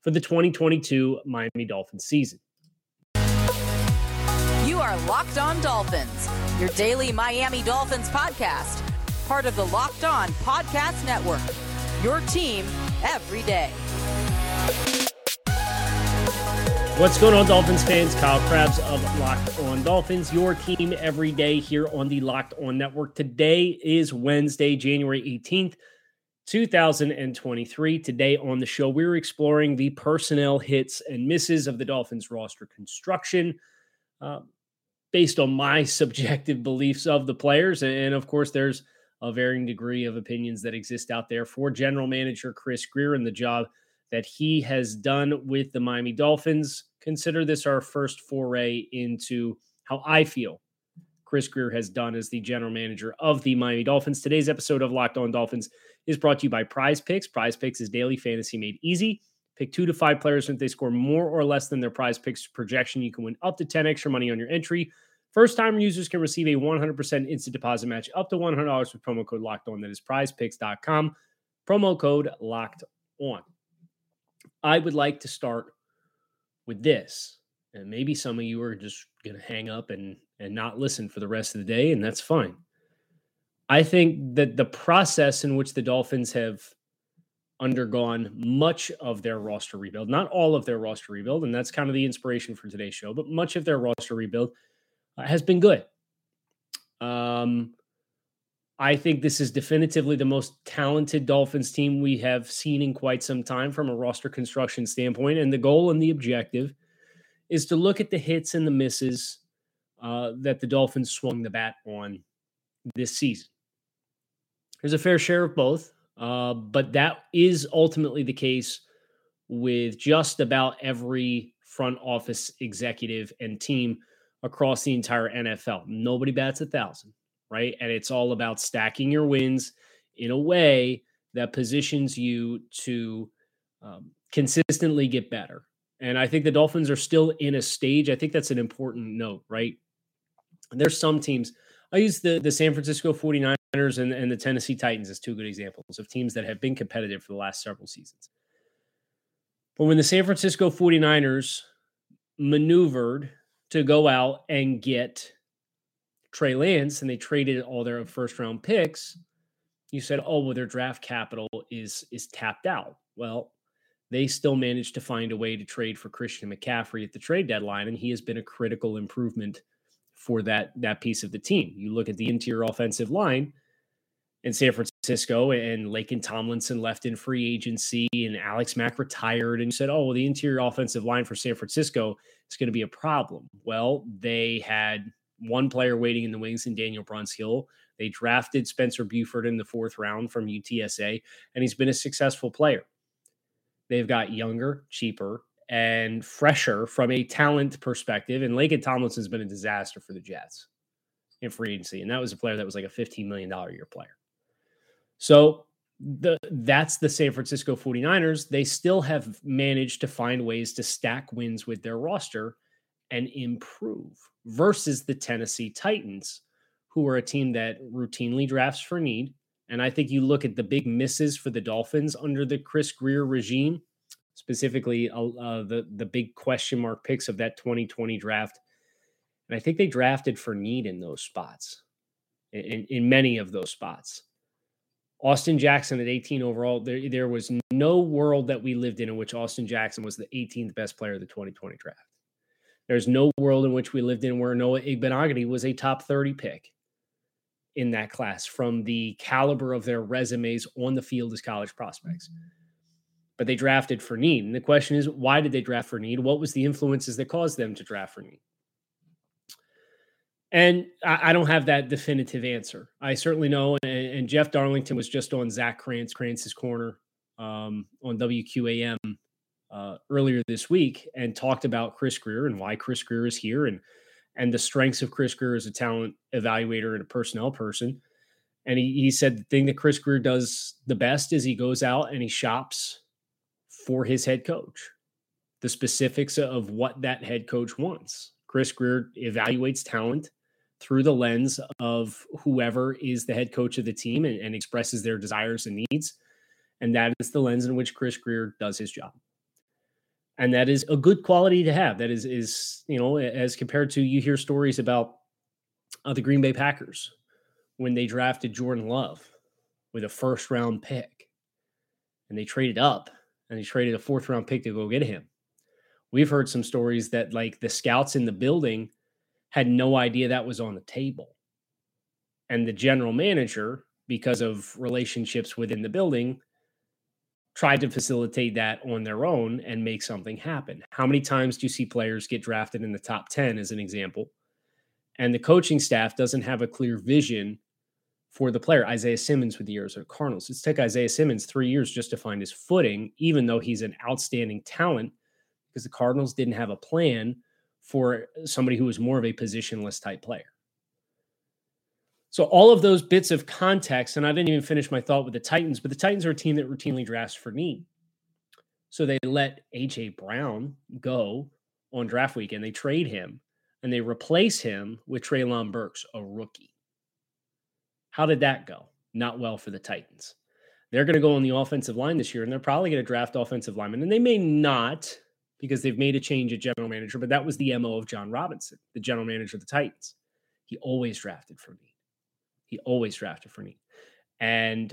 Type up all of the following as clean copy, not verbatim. for the 2022 Miami Dolphins season. You are Locked On Dolphins, your daily Miami Dolphins podcast. Part of the Locked On Podcast Network, your team every day. What's going on, Dolphins fans? Kyle Krabs of Locked On Dolphins, your team every day here on the Locked On Network. Today is Wednesday, January 18th, 2023. Today on the show, we're exploring the personnel hits and misses of the Dolphins roster construction, based on my subjective beliefs of the players. And of course, there's a varying degree of opinions that exist out there for general manager Chris Greer and the job that he has done with the Miami Dolphins. Consider this our first foray into how I feel Chris Greer has done as the general manager of the Miami Dolphins. Today's episode of Locked On Dolphins is brought to you by Prize Picks. Prize Picks is daily fantasy made easy. Pick 2 to 5 players, and if they score more or less than their Prize Picks projection, you can win up to 10 extra money on your entry. First-time users can receive a 100% instant deposit match up to $100 with promo code Locked On. That is prizepicks.com, promo code Locked On. I would like to start with this, and maybe some of you are just going to hang up and not listen for the rest of the day, and that's fine. I think that the process in which the Dolphins have undergone much of their roster rebuild, not all of their roster rebuild, and that's kind of the inspiration for today's show, but much of their roster rebuild has been good. I think this is definitively the most talented Dolphins team we have seen in quite some time from a roster construction standpoint. And the goal and the objective is to look at the hits and the misses that the Dolphins swung the bat on this season. There's a fair share of both, but that is ultimately the case with just about every front office executive and team across the entire NFL. Nobody bats 1,000, right? And it's all about stacking your wins in a way that positions you to consistently get better. And I think the Dolphins are still in a stage. I think that's an important note, right? There's some teams. I use the San Francisco 49ers and the Tennessee Titans as two good examples of teams that have been competitive for the last several seasons. But when the San Francisco 49ers maneuvered to go out and get Trey Lance, and they traded all their first-round picks, you said, oh, well, their draft capital is tapped out. Well, they still managed to find a way to trade for Christian McCaffrey at the trade deadline, and he has been a critical improvement for that piece of the team. You look at the interior offensive line in San Francisco, and Lakin Tomlinson left in free agency, and Alex Mack retired, and said, oh, well, the interior offensive line for San Francisco is going to be a problem. Well, they had one player waiting in the wings in Daniel Bronze Hill. They drafted Spencer Buford in the 4th round from UTSA, and he's been a successful player. They've got younger, cheaper, and fresher from a talent perspective, and Lakin Tomlinson's been a disaster for the Jets in free agency, and that was a player that was like a $15 million a year player. So that's the San Francisco 49ers. They still have managed to find ways to stack wins with their roster and improve versus the Tennessee Titans, who are a team that routinely drafts for need. And I think you look at the big misses for the Dolphins under the Chris Greer regime, specifically the big question mark picks of that 2020 draft. And I think they drafted for need in those spots, in many of those spots. Austin Jackson at 18 overall, there was no world that we lived in which Austin Jackson was the 18th best player of the 2020 draft. There's no world in which we lived in where Noah Ibn Agadi was a top 30 pick in that class from the caliber of their resumes on the field as college prospects. But they drafted for need. And the question is, why did they draft for need? What was the influences that caused them to draft for need? And I don't have that definitive answer. I certainly know, and Jeff Darlington was just on Zach Krantz's corner on WQAM earlier this week and talked about Chris Greer and why Chris Greer is here and the strengths of Chris Greer as a talent evaluator and a personnel person. And he said the thing that Chris Greer does the best is he goes out and he shops for his head coach, the specifics of what that head coach wants. Chris Greer evaluates talent through the lens of whoever is the head coach of the team and expresses their desires and needs. And that is the lens in which Chris Greer does his job. And that is a good quality to have. That is, you know, as compared to you hear stories about the Green Bay Packers when they drafted Jordan Love with a first round pick and they traded up and they traded a fourth round pick to go get him. We've heard some stories that like the scouts in the building had no idea that was on the table. And the general manager, because of relationships within the building, tried to facilitate that on their own and make something happen. How many times do you see players get drafted in the top 10 as an example? And the coaching staff doesn't have a clear vision for the player. Isaiah Simmons with the Arizona Cardinals. It's took Isaiah Simmons 3 years just to find his footing, even though he's an outstanding talent, because the Cardinals didn't have a plan for somebody who was more of a positionless type player. So all of those bits of context, and I didn't even finish my thought with the Titans, but the Titans are a team that routinely drafts for need. So they let A.J. Brown go on draft weekend. They trade him, and they replace him with Treylon Burks, a rookie. How did that go? Not well for the Titans. They're going to go on the offensive line this year, and they're probably going to draft offensive linemen, and they may not because they've made a change at general manager, but that was the MO of John Robinson, the general manager of the Titans. He always drafted for need. He always drafted for need. And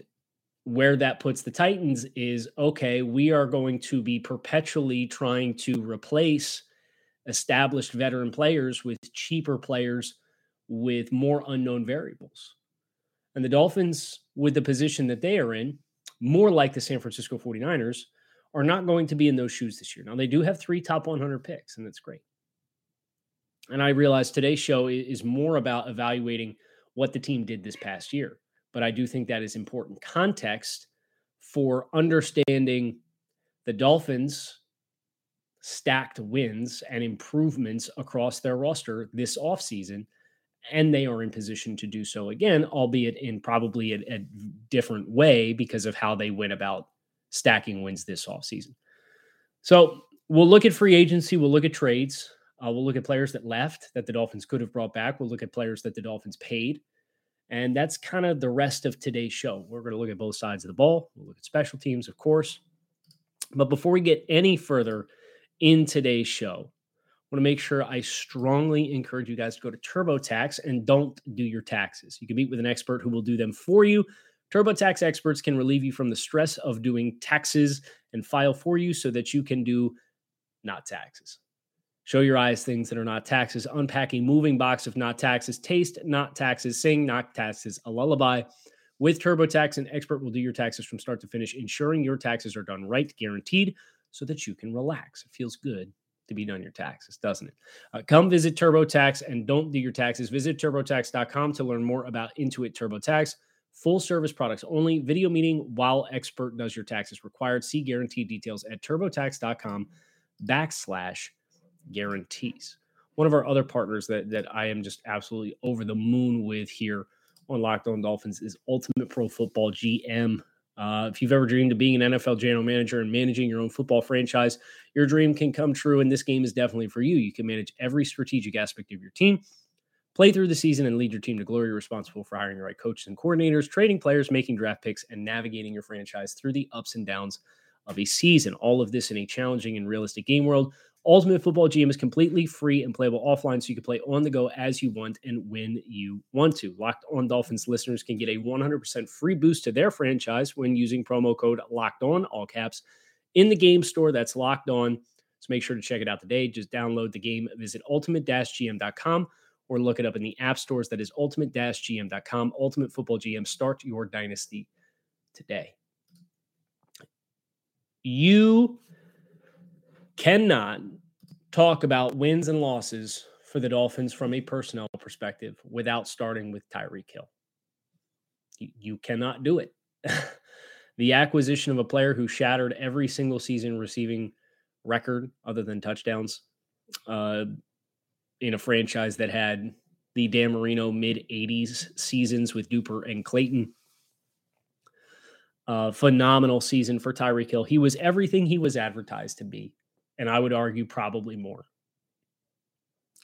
where that puts the Titans is, okay, we are going to be perpetually trying to replace established veteran players with cheaper players with more unknown variables. And the Dolphins, with the position that they are in, more like the San Francisco 49ers, are not going to be in those shoes this year. Now, they do have 3 top 100 picks, and that's great. And I realize today's show is more about evaluating what the team did this past year. But I do think that is important context for understanding the Dolphins' stacked wins and improvements across their roster this offseason, and they are in position to do so again, albeit in probably a different way because of how they went about stacking wins this offseason. So we'll look at free agency. We'll look at trades. We'll look at players that left that the Dolphins could have brought back. We'll look at players that the Dolphins paid. And that's kind of the rest of today's show. We're going to look at both sides of the ball. We'll look at special teams, of course. But before we get any further in today's show, I want to make sure I strongly encourage you guys to go to TurboTax and don't do your taxes. You can meet with an expert who will do them for you. TurboTax experts can relieve you from the stress of doing taxes and file for you so that you can do not taxes. Show your eyes things that are not taxes. Unpack a moving box of not taxes. Taste not taxes. Sing not taxes. A lullaby. With TurboTax, an expert will do your taxes from start to finish, ensuring your taxes are done right, guaranteed, so that you can relax. It feels good to be done your taxes, doesn't it? Come visit TurboTax and don't do your taxes. Visit TurboTax.com to learn more about Intuit TurboTax. Full service products only. Video meeting while expert does your taxes required. See guarantee details at TurboTax.com/guarantees. One of our other partners that I am just absolutely over the moon with here on Locked On Dolphins is Ultimate Pro Football GM. If you've ever dreamed of being an NFL general manager and managing your own football franchise, your dream can come true, and this game is definitely for you. You can manage every strategic aspect of your team, play through the season, and lead your team to glory. You're responsible for hiring the right coaches and coordinators, trading players, making draft picks, and navigating your franchise through the ups and downs of a season. All of this in a challenging and realistic game world. Ultimate Football GM is completely free and playable offline, so you can play on the go as you want and when you want to. Locked On Dolphins listeners can get a 100% free boost to their franchise when using promo code Locked On, all caps, in the game store. That's Locked On. So make sure to check it out today. Just download the game, visit ultimate-gm.com, or look it up in the app stores. That is ultimate-gm.com. Ultimate Football GM, start your dynasty today. You cannot talk about wins and losses for the Dolphins from a personnel perspective without starting with Tyreek Hill. You cannot do it. The acquisition of a player who shattered every single season receiving record other than touchdowns in a franchise that had the Dan Marino mid-'80s seasons with Duper and Clayton. Phenomenal season for Tyreek Hill. He was everything he was advertised to be, and I would argue probably more.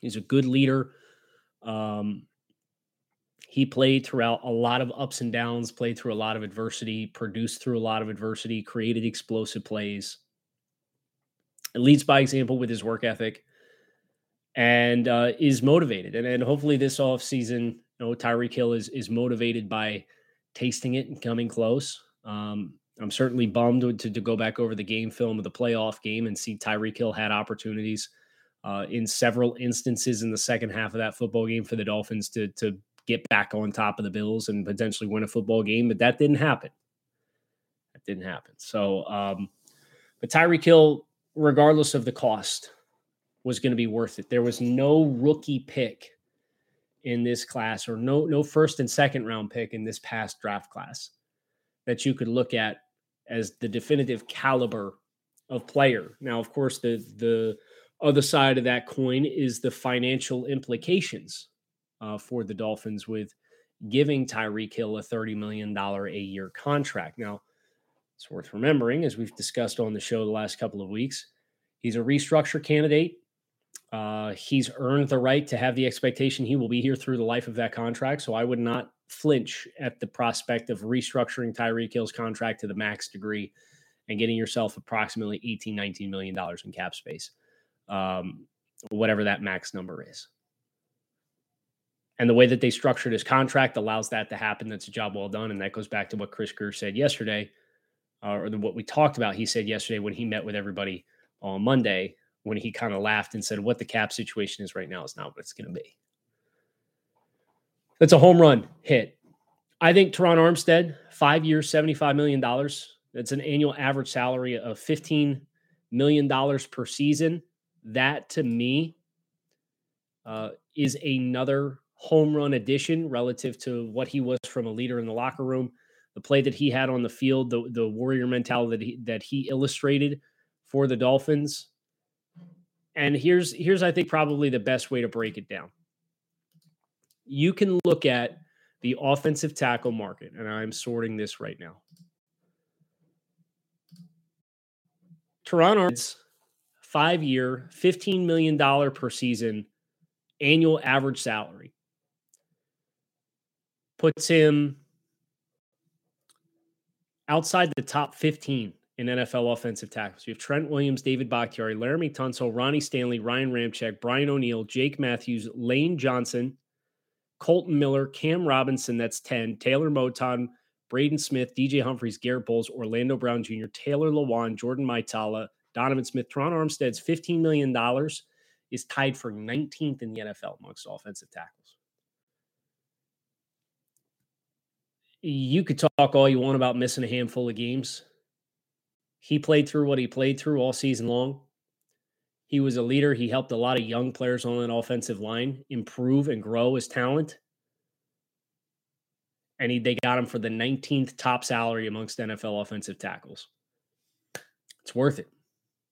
He's a good leader. He played throughout a lot of ups and downs, played through a lot of adversity, produced through a lot of adversity, created explosive plays. It leads by example with his work ethic and is motivated. And hopefully this offseason, Tyreek Hill is motivated by tasting it and coming close. I'm certainly bummed to go back over the game film of the playoff game and see Tyreek Hill had opportunities in several instances in the second half of that football game for the Dolphins to get back on top of the Bills and potentially win a football game, but that didn't happen. So, but Tyreek Hill, regardless of the cost, was going to be worth it. There was no rookie pick in this class or no first and second round pick in this past draft class that you could look at as the definitive caliber of player. Now, of course, the other side of that coin is the financial implications for the Dolphins with giving Tyreek Hill a $30 million a year contract. Now, it's worth remembering, as we've discussed on the show the last couple of weeks, he's a restructure candidate. He's earned the right to have the expectation he will be here through the life of that contract. So I would not flinch at the prospect of restructuring Tyreek Hill's contract to the max degree and getting yourself approximately $18, $19 million in cap space. Whatever that max number is. And the way that they structured his contract allows that to happen. That's a job well done. And that goes back to what Chris Greer said yesterday, or what we talked about. He said yesterday when he met with everybody on Monday, when he kind of laughed and said, what the cap situation is right now is not what it's going to be. That's a home run hit. I think Terron Armstead, 5 years, $75 million. That's an annual average salary of $15 million per season. That, to me, is another home run addition relative to what he was from a leader in the locker room, the play that he had on the field, the warrior mentality that he illustrated for the Dolphins. And here's, I think, probably the best way to break it down. You can look at the offensive tackle market, and I'm sorting this right now. Terron Armstead's 5-year, $15 million per season annual average salary puts him outside the top 15 in NFL offensive tackles. You have Trent Williams, David Bakhtiari, Laramie Tunsil, Ronnie Stanley, Ryan Ramczyk, Brian O'Neill, Jake Matthews, Lane Johnson, Colton Miller, Cam Robinson, that's 10, Taylor Moton, Braden Smith, DJ Humphries, Garrett Bowles, Orlando Brown Jr., Taylor Lewan, Jordan Mailata, Donovan Smith. Terron Armstead's $15 million is tied for 19th in the NFL amongst offensive tackles. You could talk all you want about missing a handful of games. He played through what he played through all season long. He was a leader. He helped a lot of young players on an offensive line improve and grow as talent. And they got him for the 19th top salary amongst NFL offensive tackles. It's worth it.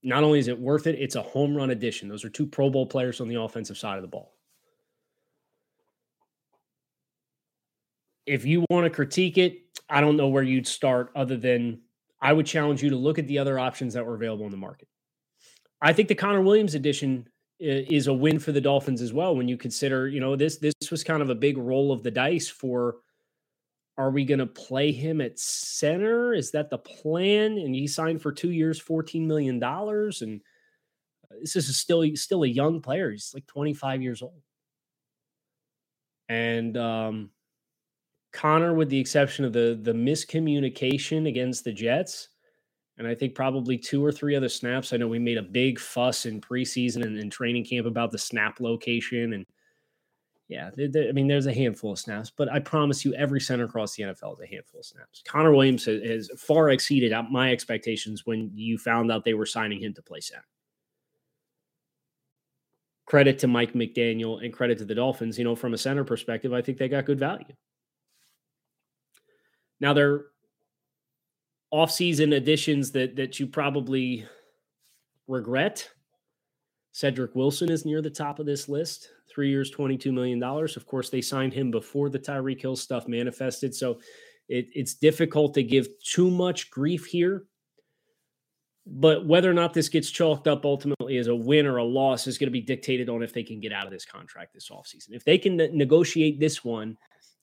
Not only is it worth it, it's a home run addition. Those are two Pro Bowl players on the offensive side of the ball. If you want to critique it, I don't know where you'd start other than I would challenge you to look at the other options that were available in the market. I think the Connor Williams addition is a win for the Dolphins as well when you consider, this was kind of a big roll of the dice for, are we going to play him at center? Is that the plan? And he signed for 2 years, $14 million. And this is still a young player. He's like 25 years old. And Connor, with the exception of the miscommunication against the Jets, and I think probably two or three other snaps. I know we made a big fuss in preseason and in training camp about the snap location and yeah, there's a handful of snaps, but I promise you every center across the NFL is a handful of snaps. Connor Williams has far exceeded my expectations when you found out they were signing him to play center. Credit to Mike McDaniel and credit to the Dolphins. From a center perspective, I think they got good value. Now, their offseason additions that you probably regret, Cedric Wilson is near the top of this list. 3 years, $22 million. Of course, they signed him before the Tyreek Hill stuff manifested. So it's difficult to give too much grief here. But whether or not this gets chalked up ultimately as a win or a loss is going to be dictated on if they can get out of this contract this offseason. If they can negotiate this one,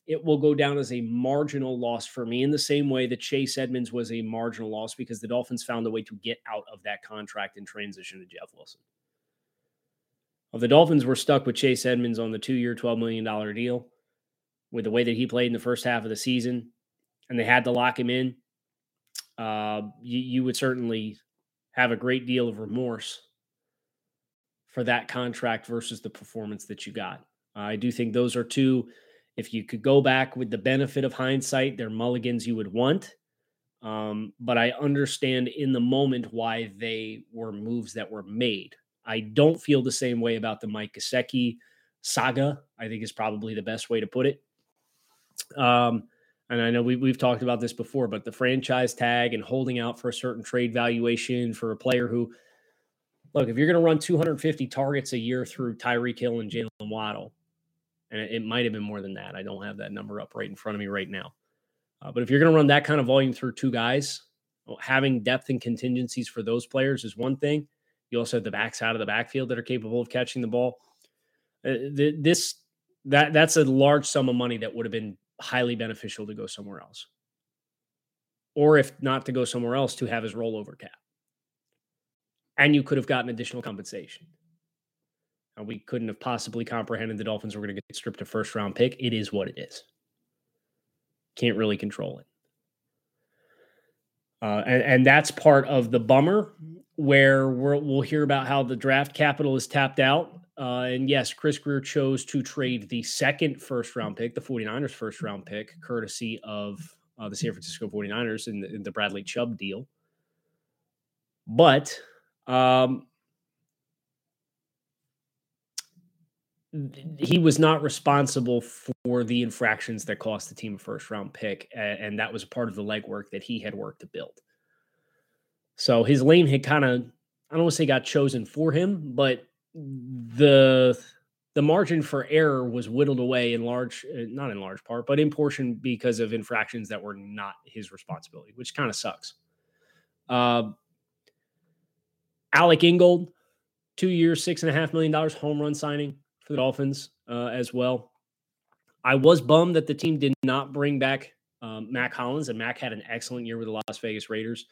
it will go down as a marginal loss for me in the same way that Chase Edmonds was a marginal loss because the Dolphins found a way to get out of that contract and transition to Jeff Wilson. Well, the Dolphins were stuck with Chase Edmonds on the 2-year, $12 million deal with the way that he played in the first half of the season, and they had to lock him in. You would certainly have a great deal of remorse for that contract versus the performance that you got. I do think those are two, if you could go back with the benefit of hindsight, they're mulligans you would want. But I understand in the moment why they were moves that were made. I don't feel the same way about the Mike Gesicki saga, I think is probably the best way to put it. And I know we've talked about this before, but the franchise tag and holding out for a certain trade valuation for a player who, look, if you're going to run 250 targets a year through Tyreek Hill and Jalen Waddle, and it might have been more than that. I don't have that number up right in front of me right now. But if you're going to run that kind of volume through two guys, having depth and contingencies for those players is one thing. You also have the backs out of the backfield that are capable of catching the ball. That's a large sum of money that would have been highly beneficial to go somewhere else. Or if not to go somewhere else, to have his rollover cap. And you could have gotten additional compensation. And we couldn't have possibly comprehended the Dolphins were going to get stripped a first-round pick. It is what it is. Can't really control it. And that's part of the bummer, where we'll hear about how the draft capital is tapped out. And yes, Chris Greer chose to trade the second first-round pick, the 49ers first-round pick, courtesy of the San Francisco 49ers in the Bradley Chubb deal. But he was not responsible for the infractions that cost the team a first-round pick, and that was part of the legwork that he had worked to build. So his lane had kind of, I don't want to say got chosen for him, but the margin for error was whittled away in large, not in large part, but in portion because of infractions that were not his responsibility, which kind of sucks. Alec Ingold, 2 years, $6.5 million home run signing for the Dolphins as well. I was bummed that the team did not bring back Mack Hollins, and Mack had an excellent year with the Las Vegas Raiders.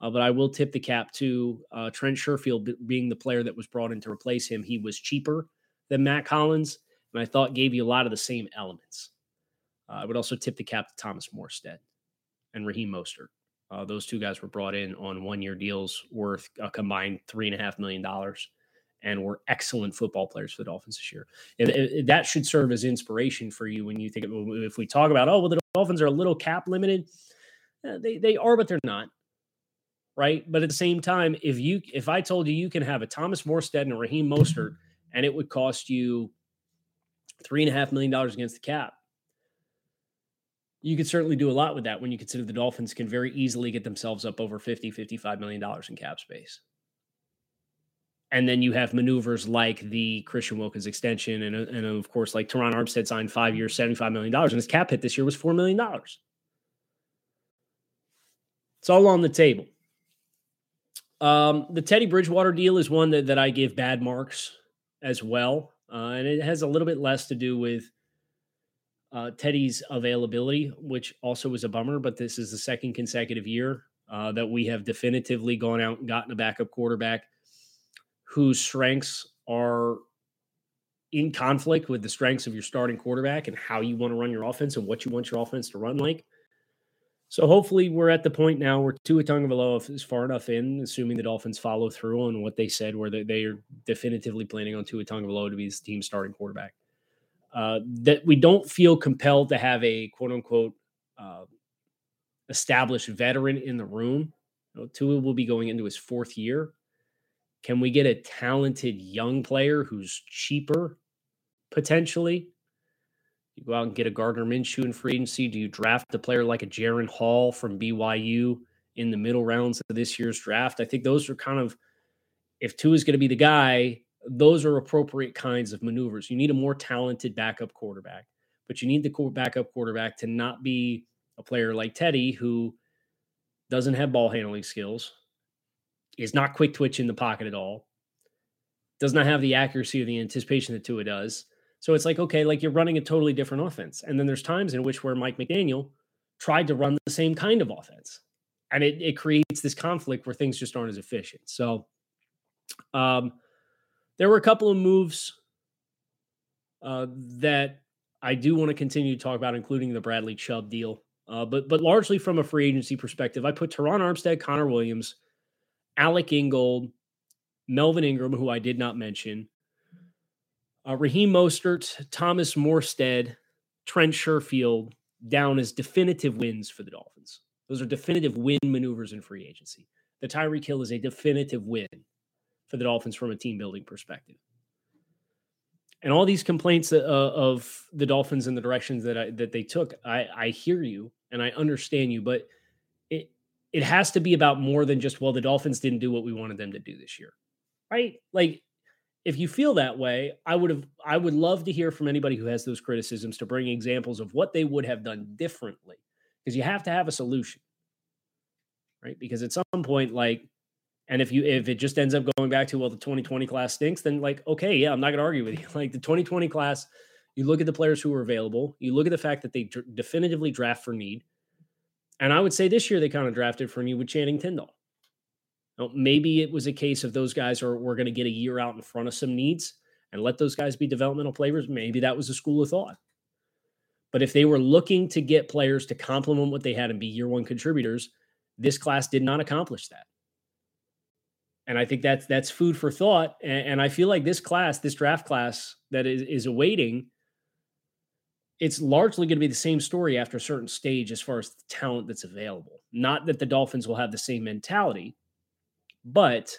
But I will tip the cap to Trent Sherfield being the player that was brought in to replace him. He was cheaper than Mack Hollins, and I thought gave you a lot of the same elements. I would also tip the cap to Thomas Morstead and Raheem Mostert. Those two guys were brought in on 1-year deals worth a combined $3.5 million and were excellent football players for the Dolphins this year. And that should serve as inspiration for you when you think, if we talk about, oh, well, the Dolphins are a little cap limited. They are, but they're not. Right. But at the same time, if I told you can have a Thomas Morstead and a Raheem Mostert and it would cost you $3.5 million against the cap, you could certainly do a lot with that when you consider the Dolphins can very easily get themselves up over $50-55 million in cap space. And then you have maneuvers like the Christian Wilkins extension. And of course, like Terron Armstead signed 5 years, $75 million. And his cap hit this year was $4 million. It's all on the table. The Teddy Bridgewater deal is one that I give bad marks as well. And it has a little bit less to do with Teddy's availability, which also was a bummer, but this is the second consecutive year that we have definitively gone out and gotten a backup quarterback whose strengths are in conflict with the strengths of your starting quarterback and how you want to run your offense and what you want your offense to run like. So hopefully we're at the point now where Tua Tagovailoa is far enough in, assuming the Dolphins follow through on what they said, where they are definitively planning on Tua Tagovailoa to be this team's starting quarterback, that we don't feel compelled to have a quote-unquote established veteran in the room. You know, Tua will be going into his 4th year. Can we get a talented young player who's cheaper potentially? You go out and get a Gardner Minshew in free agency. Do you draft a player like a Jaron Hall from BYU in the middle rounds of this year's draft? I think those are kind of if Tua is going to be the guy, those are appropriate kinds of maneuvers. You need a more talented backup quarterback, but you need the backup quarterback to not be a player like Teddy, who doesn't have ball handling skills, is not quick twitch in the pocket at all, does not have the accuracy or the anticipation that Tua does. So it's like, okay, like you're running a totally different offense. And then there's times in which where Mike McDaniel tried to run the same kind of offense. And it creates this conflict where things just aren't as efficient. So there were a couple of moves that I do want to continue to talk about, including the Bradley Chubb deal. But largely from a free agency perspective, I put Terron Armstead, Connor Williams, Alec Ingold, Melvin Ingram, who I did not mention, Raheem Mostert, Thomas Morstead, Trent Sherfield down as definitive wins for the Dolphins. Those are definitive win maneuvers in free agency. The Tyreek Hill is a definitive win for the Dolphins from a team building perspective. And all these complaints of the Dolphins and the directions that they took, I hear you and I understand you, but it has to be about more than just, well, the Dolphins didn't do what we wanted them to do this year, right? Like, if you feel that way, I would love to hear from anybody who has those criticisms to bring examples of what they would have done differently, because you have to have a solution, right? Because at some point, like, and if it just ends up going back to, well, the 2020 class stinks, then like, okay, yeah, I'm not going to argue with you. Like the 2020 class, you look at the players who were available, you look at the fact that they definitively draft for need. And I would say this year they kind of drafted for me with Channing Tindall. Now, maybe it was a case of those guys were going to get a year out in front of some needs and let those guys be developmental players. Maybe that was a school of thought. But if they were looking to get players to complement what they had and be year one contributors, this class did not accomplish that. And I think that's food for thought. And I feel like this draft class that is awaiting, it's largely going to be the same story after a certain stage as far as the talent that's available. Not that the Dolphins will have the same mentality, but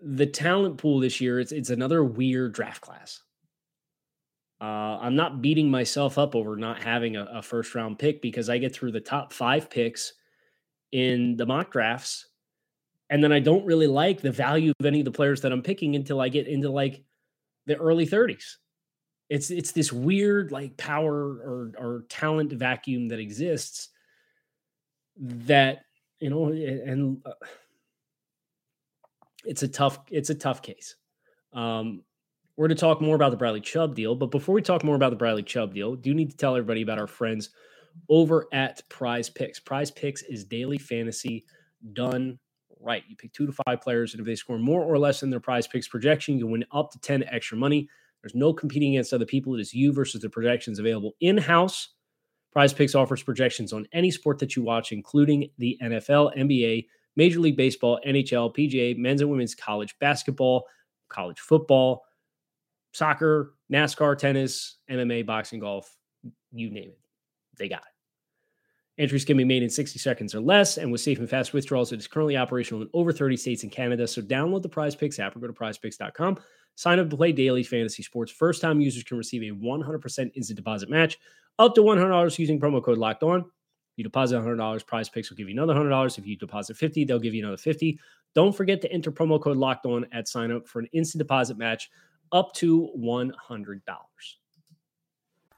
the talent pool this year, it's another weird draft class. I'm not beating myself up over not having a first round pick, because I get through the top 5 picks in the mock drafts, and then I don't really like the value of any of the players that I'm picking until I get into like the early 30s. It's this weird like power or talent vacuum that exists that, you know, and it's a tough case. We're going to talk more about the Bradley Chubb deal, but before we talk more about the Bradley Chubb deal, I do need to tell everybody about our friends over at Prize Picks. Prize Picks is daily fantasy done right. You pick 2 to 5 players, and if they score more or less than their Prize Picks projection, you win up to 10 extra money. There's no competing against other people. It is you versus the projections available in-house. PrizePicks offers projections on any sport that you watch, including the NFL, NBA, Major League Baseball, NHL, PGA, men's and women's college basketball, college football, soccer, NASCAR, tennis, MMA, boxing, golf, you name it. They got it. Entries can be made in 60 seconds or less, and with safe and fast withdrawals, it is currently operational in over 30 states and Canada. So download the PrizePicks app or go to prizepicks.com. Sign up to play daily fantasy sports. First-time users can receive a 100% instant deposit match up to $100 using promo code Locked On. If you deposit $100, Prize Picks will give you another $100. If you deposit $50, they'll give you another $50. Don't forget to enter promo code Locked On at sign up for an instant deposit match up to $100.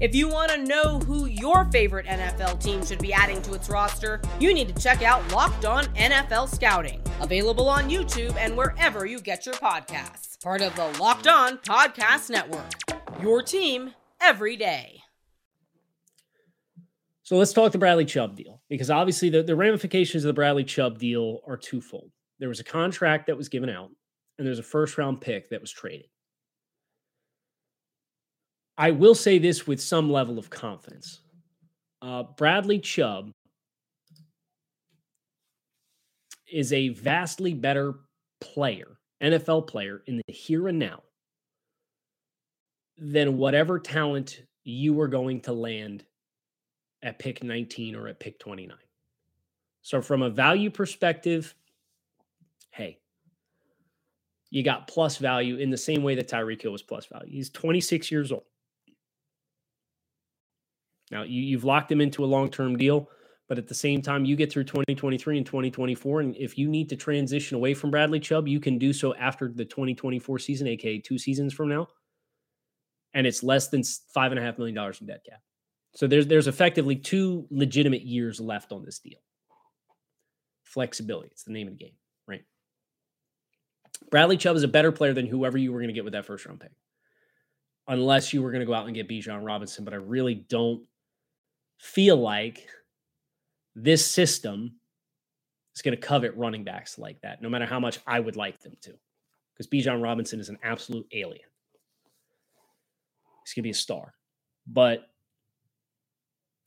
If you want to know who your favorite NFL team should be adding to its roster, you need to check out Locked On NFL Scouting, available on YouTube and wherever you get your podcasts. Part of the Locked On Podcast Network, your team every day. So let's talk the Bradley Chubb deal, because obviously the ramifications of the Bradley Chubb deal are twofold. There was a contract that was given out, and there's a first-round pick that was traded. I will say this with some level of confidence. Bradley Chubb is a vastly better player, NFL player, in the here and now than whatever talent you were going to land at pick 19 or at pick 29. So from a value perspective, hey, you got plus value in the same way that Tyreek Hill was plus value. He's 26 years old. Now, you've locked him into a long-term deal, but at the same time, you get through 2023 and 2024, and if you need to transition away from Bradley Chubb, you can do so after the 2024 season, aka 2 seasons from now, and it's less than $5.5 million in dead cap. So there's effectively 2 legitimate years left on this deal. Flexibility, it's the name of the game, right? Bradley Chubb is a better player than whoever you were going to get with that first-round pick, unless you were going to go out and get Bijan Robinson, but I really don't feel like this system is going to covet running backs like that, no matter how much I would like them to, because Bijan Robinson is an absolute alien. He's going to be a star. But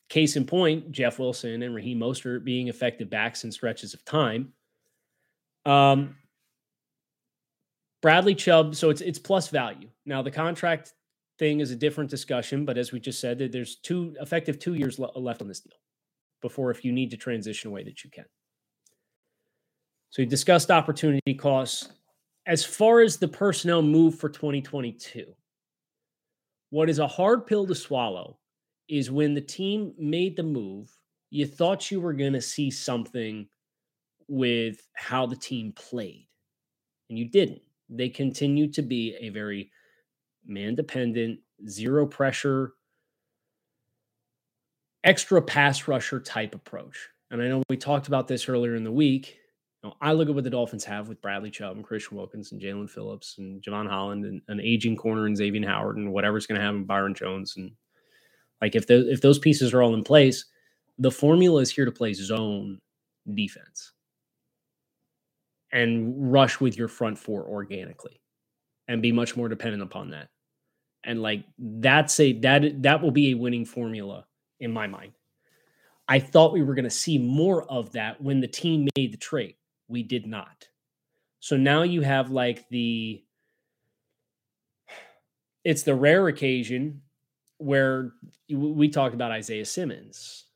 case in point, Jeff Wilson and Raheem Mostert being effective backs in stretches of time. Bradley Chubb, so it's plus value. Now, the contract thing is a different discussion, but as we just said, there's 2 effective 2 years left on this deal before, if you need to transition away, that you can. So we discussed opportunity costs. As far as the personnel move for 2022, what is a hard pill to swallow is when the team made the move, you thought you were going to see something with how the team played, and you didn't. They continue to be a very man-dependent, zero-pressure, extra pass rusher type approach. And I know we talked about this earlier in the week. Now, I look at what the Dolphins have with Bradley Chubb and Christian Wilkins and Jalen Phillips and Javon Holland and an aging corner and Xavier Howard and whatever's going to happen, Byron Jones. And like, if those pieces are all in place, the formula is here to play zone defense and rush with your front four organically and be much more dependent upon that. And like, that will be a winning formula in my mind. I thought we were going to see more of that when the team made the trade. We did not. So now you have like it's the rare occasion where we talked about Isaiah Simmons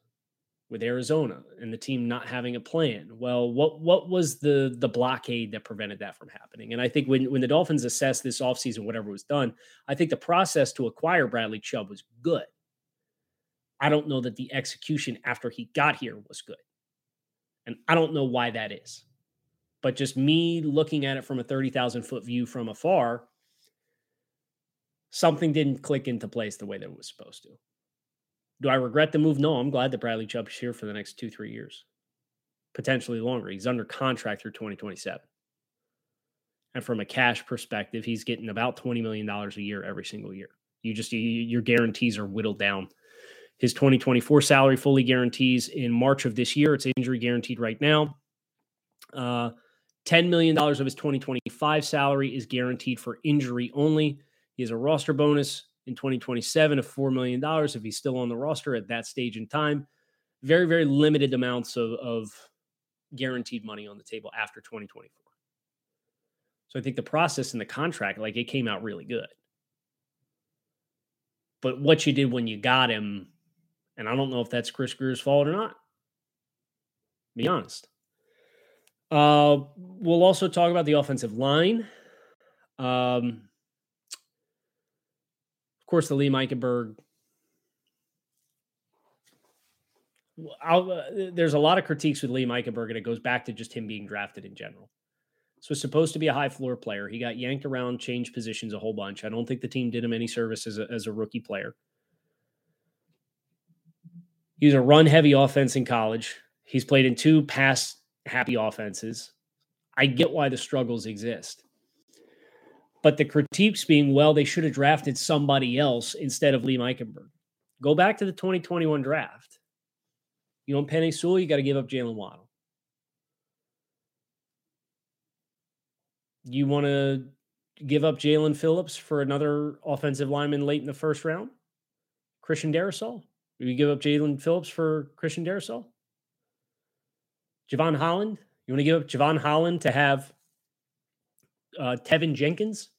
with Arizona and the team not having a plan. Well, what was the blockade that prevented that from happening? And I think when the Dolphins assessed this offseason, whatever was done, I think the process to acquire Bradley Chubb was good. I don't know that the execution after he got here was good. And I don't know why that is. But just me looking at it from a 30,000-foot view from afar, something didn't click into place the way that it was supposed to. Do I regret the move? No, I'm glad that Bradley Chubb's here for the next 2-3 years, potentially longer. He's under contract through 2027. And from a cash perspective, he's getting about $20 million a year every single year. Your guarantees are whittled down. His 2024 salary fully guarantees in March of this year. It's injury guaranteed right now. $10 million of his 2025 salary is guaranteed for injury only. He has a roster bonus in 2027 of $4 million if he's still on the roster at that stage in time. Very, very limited amounts of guaranteed money on the table after 2024. So I think the process and the contract, like, it came out really good. But what you did when you got him, and I don't know if that's Chris Greer's fault or not. Be honest. We'll also talk about the offensive line. Of course, the Liam Eichenberg. There's a lot of critiques with Liam Eichenberg, and it goes back to just him being drafted in general. So it's supposed to be a high floor player. He got yanked around, changed positions a whole bunch. I don't think the team did him any service as a rookie player. He was a run-heavy offense in college. He's played in 2 pass-happy offenses. I get why the struggles exist. But the critiques being, well, they should have drafted somebody else instead of Liam Eichenberg. Go back to the 2021 draft. You want Penei Sewell, you got to give up Jalen Waddle. You want to give up Jalen Phillips for another offensive lineman late in the first round? Christian Darrisaw? You give up Jalen Phillips for Christian Darrisaw? Javon Holland? You want to give up Javon Holland to have Tevin Jenkins?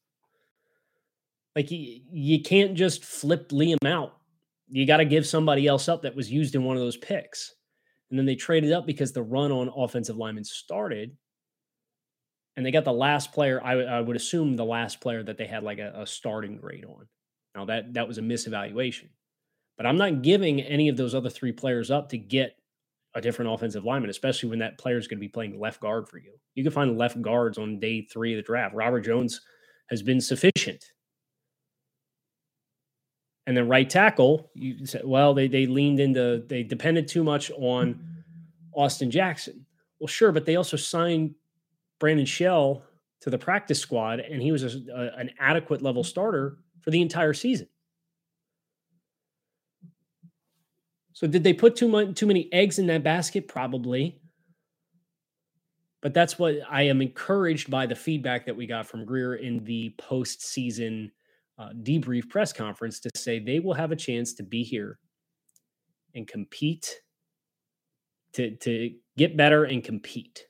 Like, you can't just flip Liam out you got to give somebody else up that was used in one of those picks. And then they traded up because the run on offensive linemen started, and they got the last player, I would assume the last player that they had like a starting grade on. Now, that was a misevaluation. But I'm not giving any of those other three players up to get a different offensive lineman, especially when that player is going to be playing left guard for you. You can find left guards on day three of the draft. Robert Jones has been sufficient. And then right tackle, you said, well, they depended too much on Austin Jackson. Well, sure, but they also signed Brandon Shell to the practice squad, and he was an adequate level starter for the entire season. So did they put too many eggs in that basket? Probably. But that's what I am encouraged by the feedback that we got from Greer in the postseason debrief press conference, to say they will have a chance to be here and compete, to get better and compete.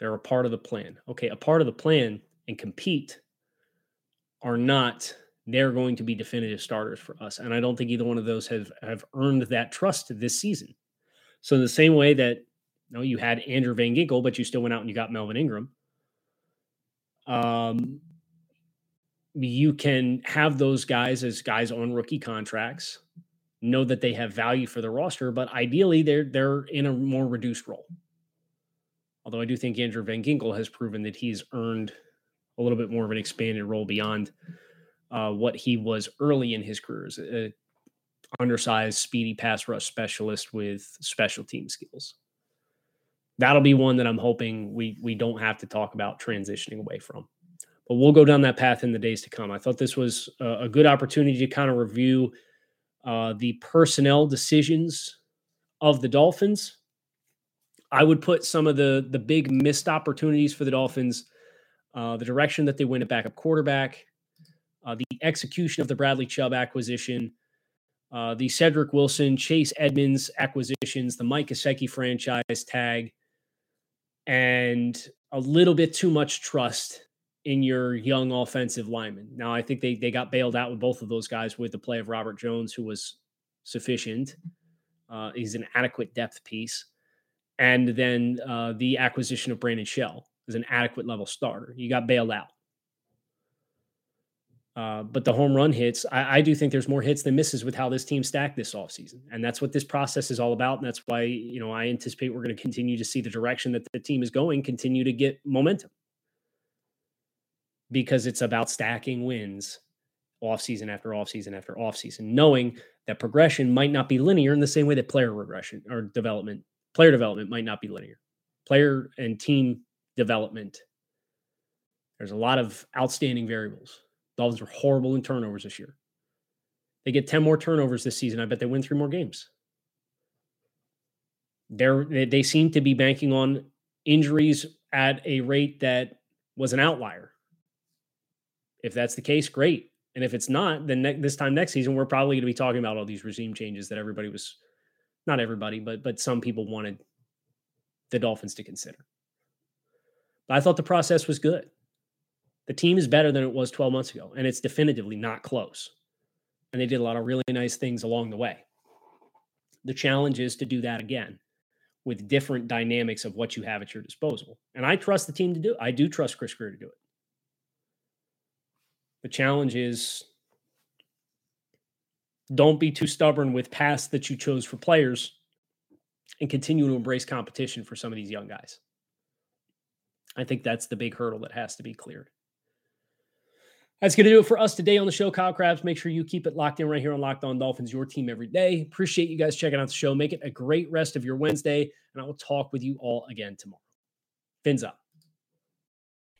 They're a part of the plan. Okay, a part of the plan and compete are not they're going to be definitive starters for us. And I don't think either one of those have earned that trust this season. So in the same way that you had Andrew Van Ginkel, but you still went out and you got Melvin Ingram, you can have those guys as guys on rookie contracts, know that they have value for the roster, but ideally they're in a more reduced role. Although I do think Andrew Van Ginkel has proven that he's earned a little bit more of an expanded role beyond what he was early in his career as an undersized, speedy pass rush specialist with special team skills. That'll be one that I'm hoping we don't have to talk about transitioning away from. But we'll go down that path in the days to come. I thought this was a good opportunity to kind of review the personnel decisions of the Dolphins. I would put some of the big missed opportunities for the Dolphins, the direction that they went at backup quarterback, the execution of the Bradley Chubb acquisition, the Cedric Wilson, Chase Edmonds acquisitions, the Mike Gesicki franchise tag, and a little bit too much trust in your young offensive lineman. Now, I think they got bailed out with both of those guys with the play of Robert Jones, who was sufficient. He's an adequate depth piece. And then the acquisition of Brandon Shell as an adequate level starter. You got bailed out. But the home run hits, I do think there's more hits than misses with how this team stacked this offseason. And that's what this process is all about. And that's why, I anticipate we're going to continue to see the direction that the team is going continue to get momentum. Because it's about stacking wins offseason after offseason after offseason, knowing that progression might not be linear in the same way that player regression or development, player development might not be linear. Player and team development, there's a lot of outstanding variables. Dolphins were horrible in turnovers this year. They get 10 more turnovers this season. I bet they win 3 more games. They seem to be banking on injuries at a rate that was an outlier. If that's the case, great. And if it's not, then this time next season, we're probably going to be talking about all these regime changes that everybody was, not everybody, but some people wanted the Dolphins to consider. But I thought the process was good. The team is better than it was 12 months ago, and it's definitively not close. And they did a lot of really nice things along the way. The challenge is to do that again with different dynamics of what you have at your disposal. And I trust the team to do it. I do trust Chris Greer to do it. The challenge is don't be too stubborn with paths that you chose for players and continue to embrace competition for some of these young guys. I think that's the big hurdle that has to be cleared. That's going to do it for us today on the show. Kyle Krabs, make sure you keep it locked in right here on Locked On Dolphins, your team every day. Appreciate you guys checking out the show. Make it a great rest of your Wednesday, and I will talk with you all again tomorrow. Fins up.